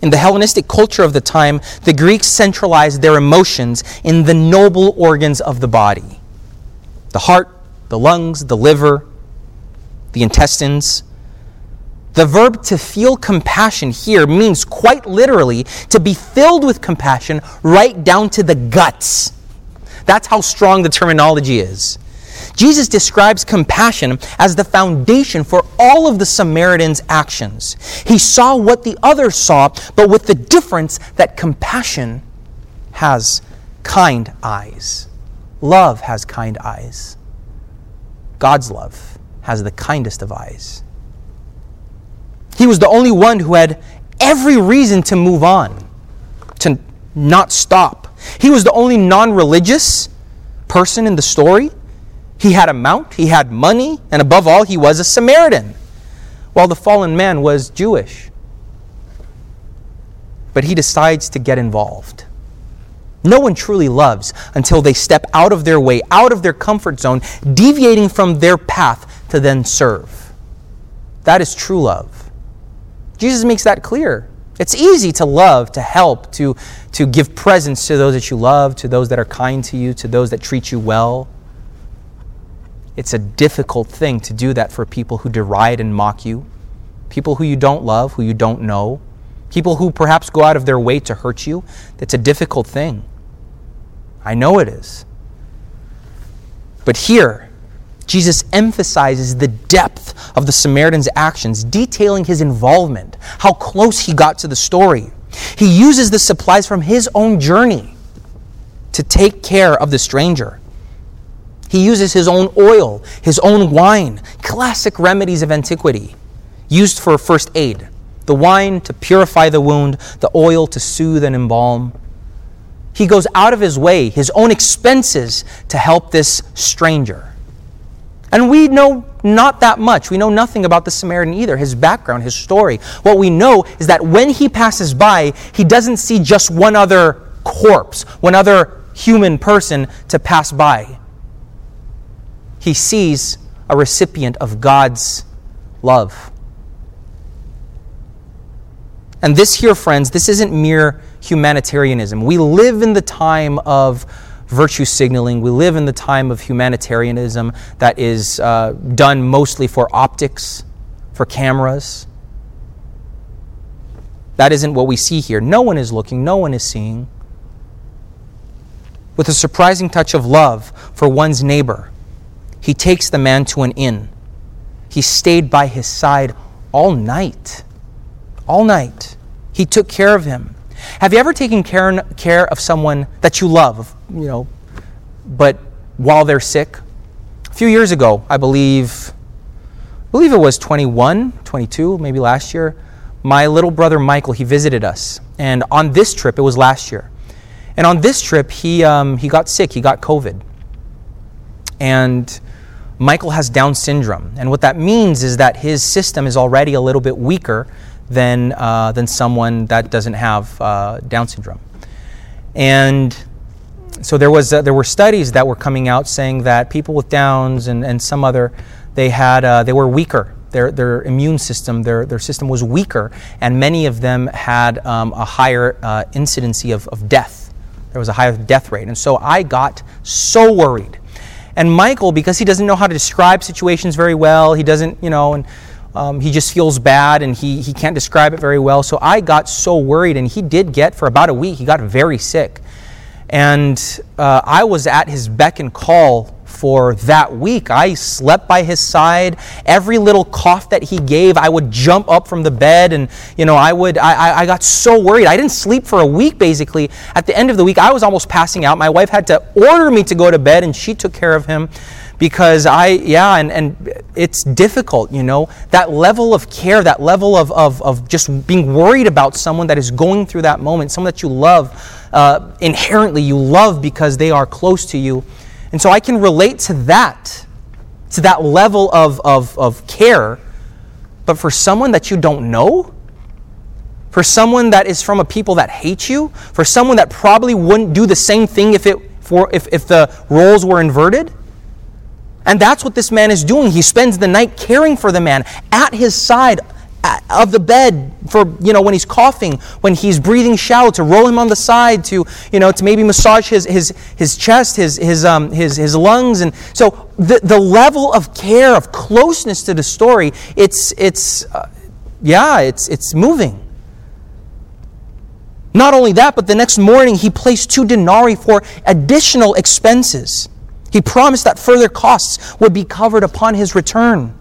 In the Hellenistic culture of the time, the Greeks centralized their emotions in the noble organs of the body. The heart, the lungs, the liver, the intestines. The verb to feel compassion here means quite literally to be filled with compassion right down to the guts. That's how strong the terminology is. Jesus describes compassion as the foundation for all of the Samaritan's actions. He saw what the others saw, but with the difference that compassion has kind eyes. Love has kind eyes. God's love has the kindest of eyes. He was the only one who had every reason to move on, to not stop. He was the only non-religious person in the story. He had a mount, he had money, and above all, he was a Samaritan, while the fallen man was Jewish. But he decides to get involved. No one truly loves until they step out of their way, out of their comfort zone, deviating from their path to then serve. That is true love. Jesus makes that clear. It's easy to love, to help, to give presents to those that you love, to those that are kind to you, to those that treat you well. It's a difficult thing to do that for people who deride and mock you, people who you don't love, who you don't know, people who perhaps go out of their way to hurt you. That's a difficult thing. I know it is. But here, Jesus emphasizes the depth of the Samaritan's actions, detailing his involvement, how close he got to the story. He uses the supplies from his own journey to take care of the stranger. He uses his own oil, his own wine, classic remedies of antiquity, used for first aid. The wine to purify the wound, the oil to soothe and embalm. He goes out of his way, his own expenses, to help this stranger. And we know not that much. We know nothing about the Samaritan either, his background, his story. What we know is that when he passes by, he doesn't see just one other corpse, one other human person to pass by. He sees a recipient of God's love. And this here, friends, this isn't mere humanitarianism. We live in the time of virtue signaling. We live in the time of humanitarianism that is done mostly for optics, for cameras. That isn't what we see here. No one is looking. No one is seeing. With a surprising touch of love for one's neighbor, he takes the man to an inn. He stayed by his side all night. All night. He took care of him. Have you ever taken care of someone that you love, you know, but while they're sick? A few years ago, I believe it was 21, 22, maybe last year, my little brother Michael, he visited us. And on this trip, it was last year. And on this trip, he got sick. He got COVID. And Michael has Down syndrome. And what that means is that his system is already a little bit weaker than someone that doesn't have Down syndrome. And so there were studies that were coming out saying that people with Downs and some other, they were weaker. Their immune system, their system was weaker, and many of them had a higher incidency of death. There was a higher death rate. And so I got so worried. And Michael, because he doesn't know how to describe situations very well, he doesn't, you know, and he just feels bad, and he can't describe it very well. So I got so worried, and he did get, for about a week, he got very sick. And I was at his beck and call for that week. I slept by his side. Every little cough that he gave, I would jump up from the bed, and you know, I got so worried. I didn't sleep for a week, basically. At the end of the week, I was almost passing out. My wife had to order me to go to bed, and she took care of him. Because and it's difficult, you know, that level of care, that level of just being worried about someone that is going through that moment, someone that you love, inherently you love because they are close to you. And so I can relate to that level of care. But for someone that you don't know, for someone that is from a people that hate you, for someone that probably wouldn't do the same thing if the roles were inverted. And that's what this man is doing. He spends the night caring for the man at his side of the bed for, you know, when he's coughing, when he's breathing shallow, to roll him on the side, to, you know, to maybe massage his chest, his lungs. And so the level of care, of closeness to the story, it's moving. Not only that, but the next morning he placed 2 denarii for additional expenses. He promised that further costs would be covered upon his return.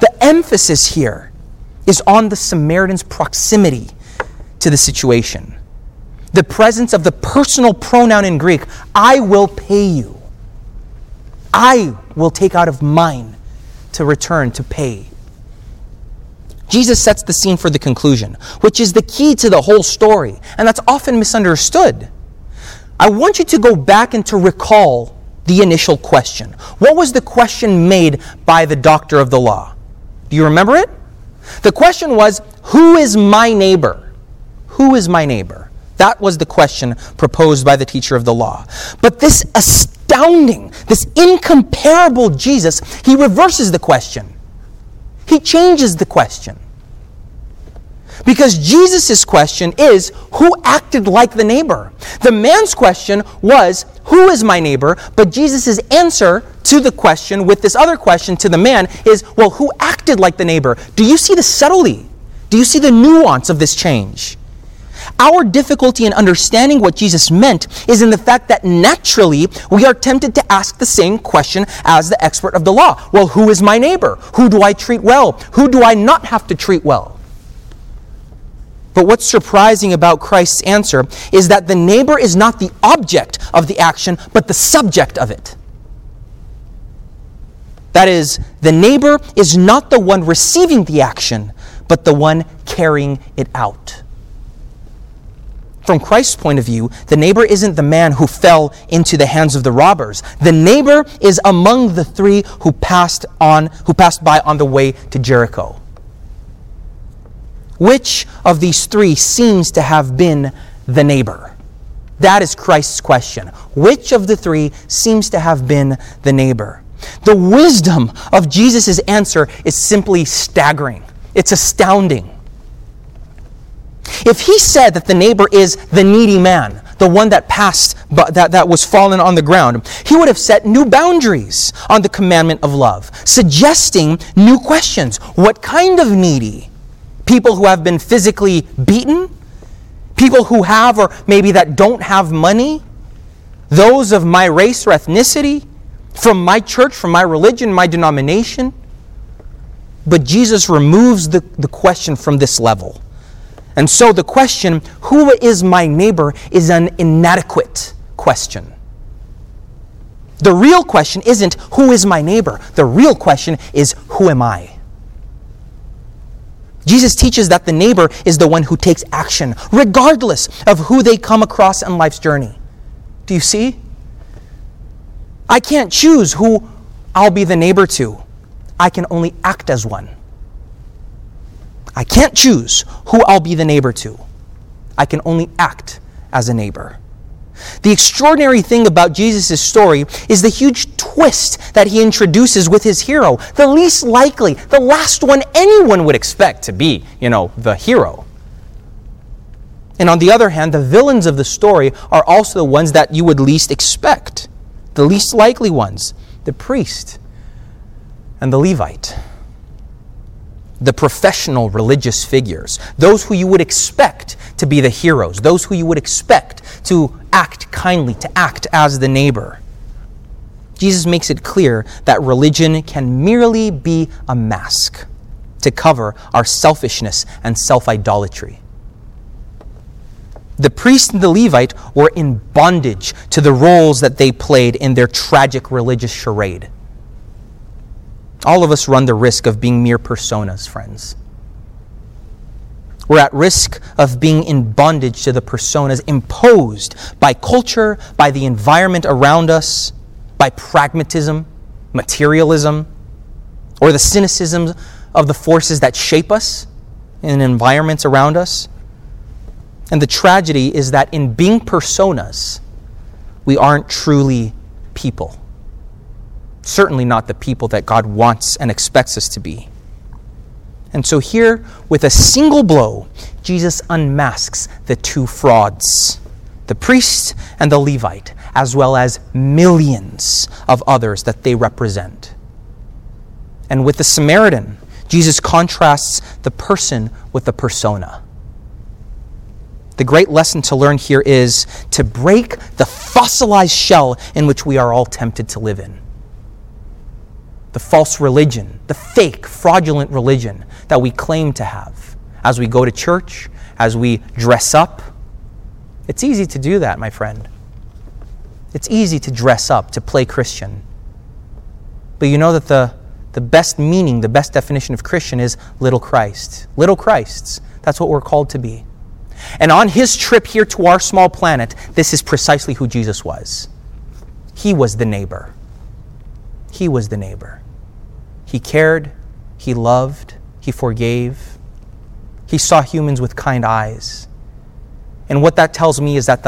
The emphasis here is on the Samaritan's proximity to the situation. The presence of the personal pronoun in Greek, I will pay you. I will take out of mine to return, to pay. Jesus sets the scene for the conclusion, which is the key to the whole story, and that's often misunderstood. I want you to go back and to recall the initial question. What was the question made by the doctor of the law? Do you remember it? The question was, who is my neighbor? Who is my neighbor? That was the question proposed by the teacher of the law. But this astounding, this incomparable Jesus, he reverses the question. He changes the question. Because Jesus' question is, who acted like the neighbor? The man's question was, who is my neighbor? But Jesus' answer to the question, with this other question to the man, is, well, who acted like the neighbor? Do you see the subtlety? Do you see the nuance of this change? Our difficulty in understanding what Jesus meant is in the fact that naturally we are tempted to ask the same question as the expert of the law. Well, who is my neighbor? Who do I treat well? Who do I not have to treat well? But what's surprising about Christ's answer is that the neighbor is not the object of the action, but the subject of it. That is, the neighbor is not the one receiving the action, but the one carrying it out. From Christ's point of view, the neighbor isn't the man who fell into the hands of the robbers. The neighbor is among the 3 who passed by on the way to Jericho. Which of these 3 seems to have been the neighbor? That is Christ's question. Which of the 3 seems to have been the neighbor? The wisdom of Jesus' answer is simply staggering. It's astounding. If he said that the neighbor is the needy man, the one that passed, that was fallen on the ground, he would have set new boundaries on the commandment of love, suggesting new questions. What kind of needy? people who have been physically beaten, people who have or maybe that don't have money, those of my race or ethnicity, from my church, from my religion, my denomination. But Jesus removes the question from this level. And so the question, who is my neighbor, is an inadequate question. The real question isn't, who is my neighbor? The real question is, who am I? Jesus teaches that the neighbor is the one who takes action, regardless of who they come across on life's journey. Do you see? I can't choose who I'll be the neighbor to. I can only act as one. I can't choose who I'll be the neighbor to. I can only act as a neighbor. The extraordinary thing about Jesus' story is the huge twist that he introduces with his hero, the least likely, the last one anyone would expect to be, the hero. And on the other hand, the villains of the story are also the ones that you would least expect, the least likely ones, the priest and the Levite, the professional religious figures, those who you would expect to be the heroes, those who you would expect to act kindly, to act as the neighbor. Jesus makes it clear that religion can merely be a mask to cover our selfishness and self-idolatry. The priest and the Levite were in bondage to the roles that they played in their tragic religious charade. All of us run the risk of being mere personas, friends. We're at risk of being in bondage to the personas imposed by culture, by the environment around us, by pragmatism, materialism, or the cynicism of the forces that shape us in environments around us. And the tragedy is that in being personas, we aren't truly people. Certainly not the people that God wants and expects us to be. And so here, with a single blow, Jesus unmasks the two frauds, the priest and the Levite, as well as millions of others that they represent. And with the Samaritan, Jesus contrasts the person with the persona. The great lesson to learn here is to break the fossilized shell in which we are all tempted to live in. The false religion, the fake, fraudulent religion that we claim to have as we go to church, as we dress up. It's easy to do that, my friend. It's easy to dress up, to play Christian. But you know that the best meaning, the best definition of Christian is little Christ. Little Christs, that's what we're called to be. And on his trip here to our small planet, this is precisely who Jesus was. He was the neighbor. He was the neighbor. He cared, he loved, he forgave. He saw humans with kind eyes. And what that tells me is that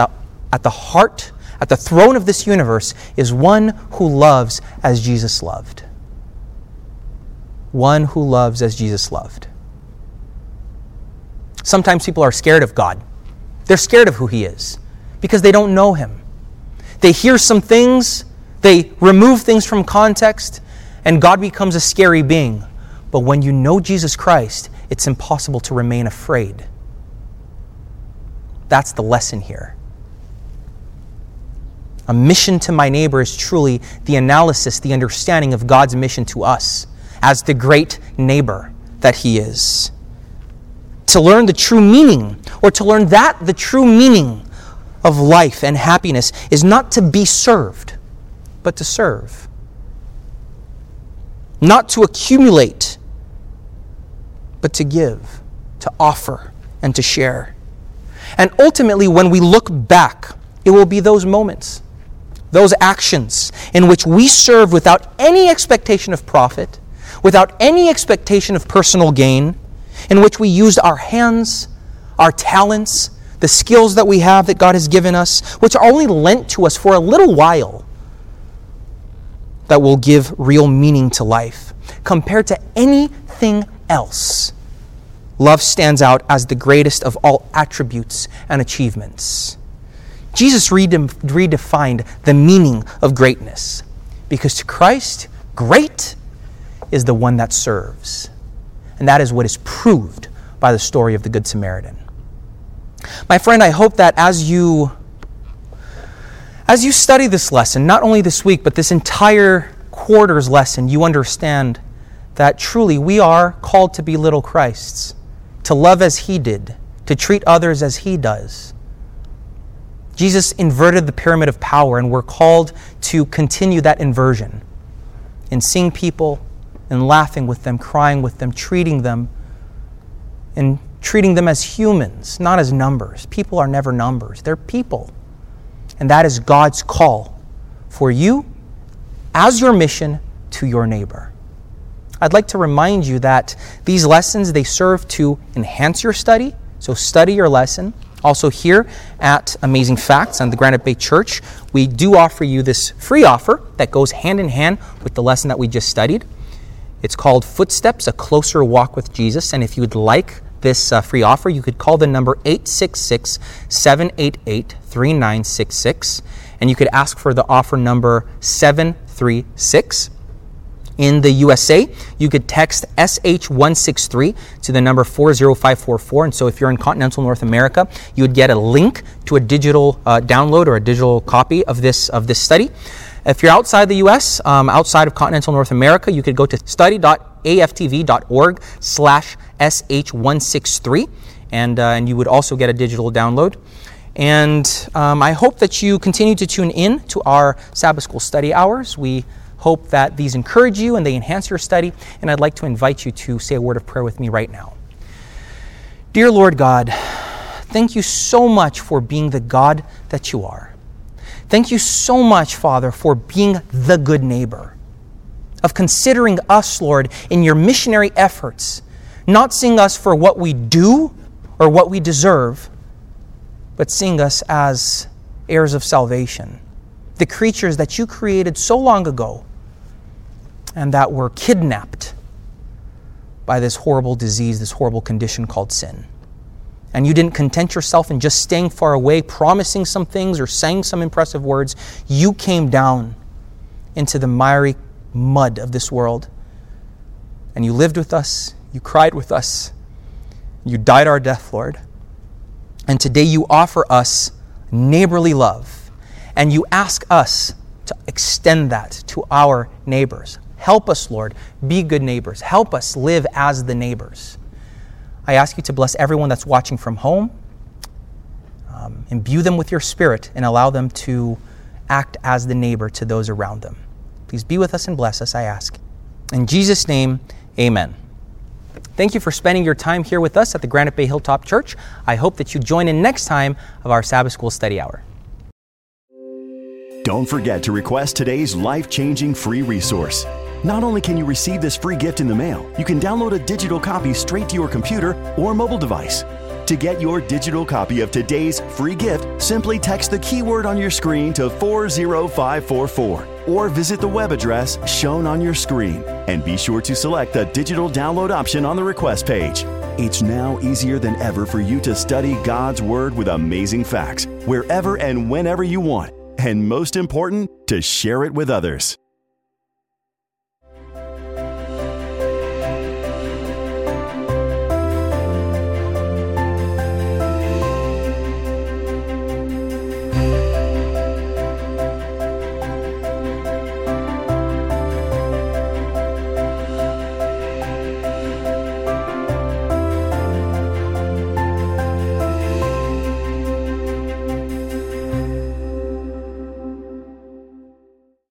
at the heart, at the throne of this universe, is one who loves as Jesus loved. One who loves as Jesus loved. Sometimes people are scared of God. They're scared of who he is because they don't know him. They hear some things. They remove things from context, and God becomes a scary being. But when you know Jesus Christ, it's impossible to remain afraid. That's the lesson here. A mission to my neighbor is truly the analysis, the understanding of God's mission to us as the great neighbor that he is. To learn the true meaning, or to learn that the true meaning of life and happiness is not to be served, but to serve. Not to accumulate, but to give, to offer, and to share. And ultimately, when we look back, it will be those moments, those actions in which we serve without any expectation of profit, without any expectation of personal gain, in which we used our hands, our talents, the skills that we have that God has given us, which are only lent to us for a little while, that will give real meaning to life. Compared to anything else, love stands out as the greatest of all attributes and achievements. Jesus redefined the meaning of greatness, because to Christ, great is the one that serves. And that is what is proved by the story of the Good Samaritan. My friend, I hope that as you study this lesson, not only this week, but this entire quarter's lesson, you understand that truly we are called to be little Christs, to love as he did, to treat others as he does. Jesus inverted the pyramid of power, and we're called to continue that inversion in seeing people and laughing with them, crying with them, treating them, and treating them as humans, not as numbers. People are never numbers. They're people. And that is God's call for you as your mission to your neighbor. I'd like to remind you that these lessons, they serve to enhance your study. So study your lesson. Also here at Amazing Facts and the Granite Bay Church, we do offer you this free offer that goes hand in hand with the lesson that we just studied. It's called Footsteps, A Closer Walk with Jesus. And if you would like this free offer, you could call the number 866-788-3966. And you could ask for the offer number 736. In the USA, you could text SH163 to the number 40544. And so if you're in continental North America, you would get a link to a digital download or a digital copy of this study. If you're outside the U.S., outside of continental North America, you could go to study.aftv.org/SH163, and you would also get a digital download. And I hope that you continue to tune in to our Sabbath School study hours. We hope that these encourage you and they enhance your study. And I'd like to invite you to say a word of prayer with me right now. Dear Lord God, thank you so much for being the God that you are. Thank you so much, Father, for being the good neighbor, of considering us, Lord, in your missionary efforts, not seeing us for what we do or what we deserve, but seeing us as heirs of salvation, the creatures that you created so long ago, and that were kidnapped by this horrible disease, this horrible condition called sin. And you didn't content yourself in just staying far away, promising some things or saying some impressive words. You came down into the miry mud of this world, and you lived with us, you cried with us, you died our death, Lord. And today you offer us neighborly love, and you ask us to extend that to our neighbors. Help us, Lord, be good neighbors. Help us live as the neighbors. I ask you to bless everyone that's watching from home. Imbue them with your spirit and allow them to act as the neighbor to those around them. Please be with us and bless us, I ask. In Jesus' name, amen. Thank you for spending your time here with us at the Granite Bay Hilltop Church. I hope that you join in next time of our Sabbath School Study Hour. Don't forget to request today's life-changing free resource. Not only can you receive this free gift in the mail, you can download a digital copy straight to your computer or mobile device. To get your digital copy of today's free gift, simply text the keyword on your screen to 40544 or visit the web address shown on your screen. And be sure to select the digital download option on the request page. It's now easier than ever for you to study God's Word with Amazing Facts, wherever and whenever you want. And most important, to share it with others.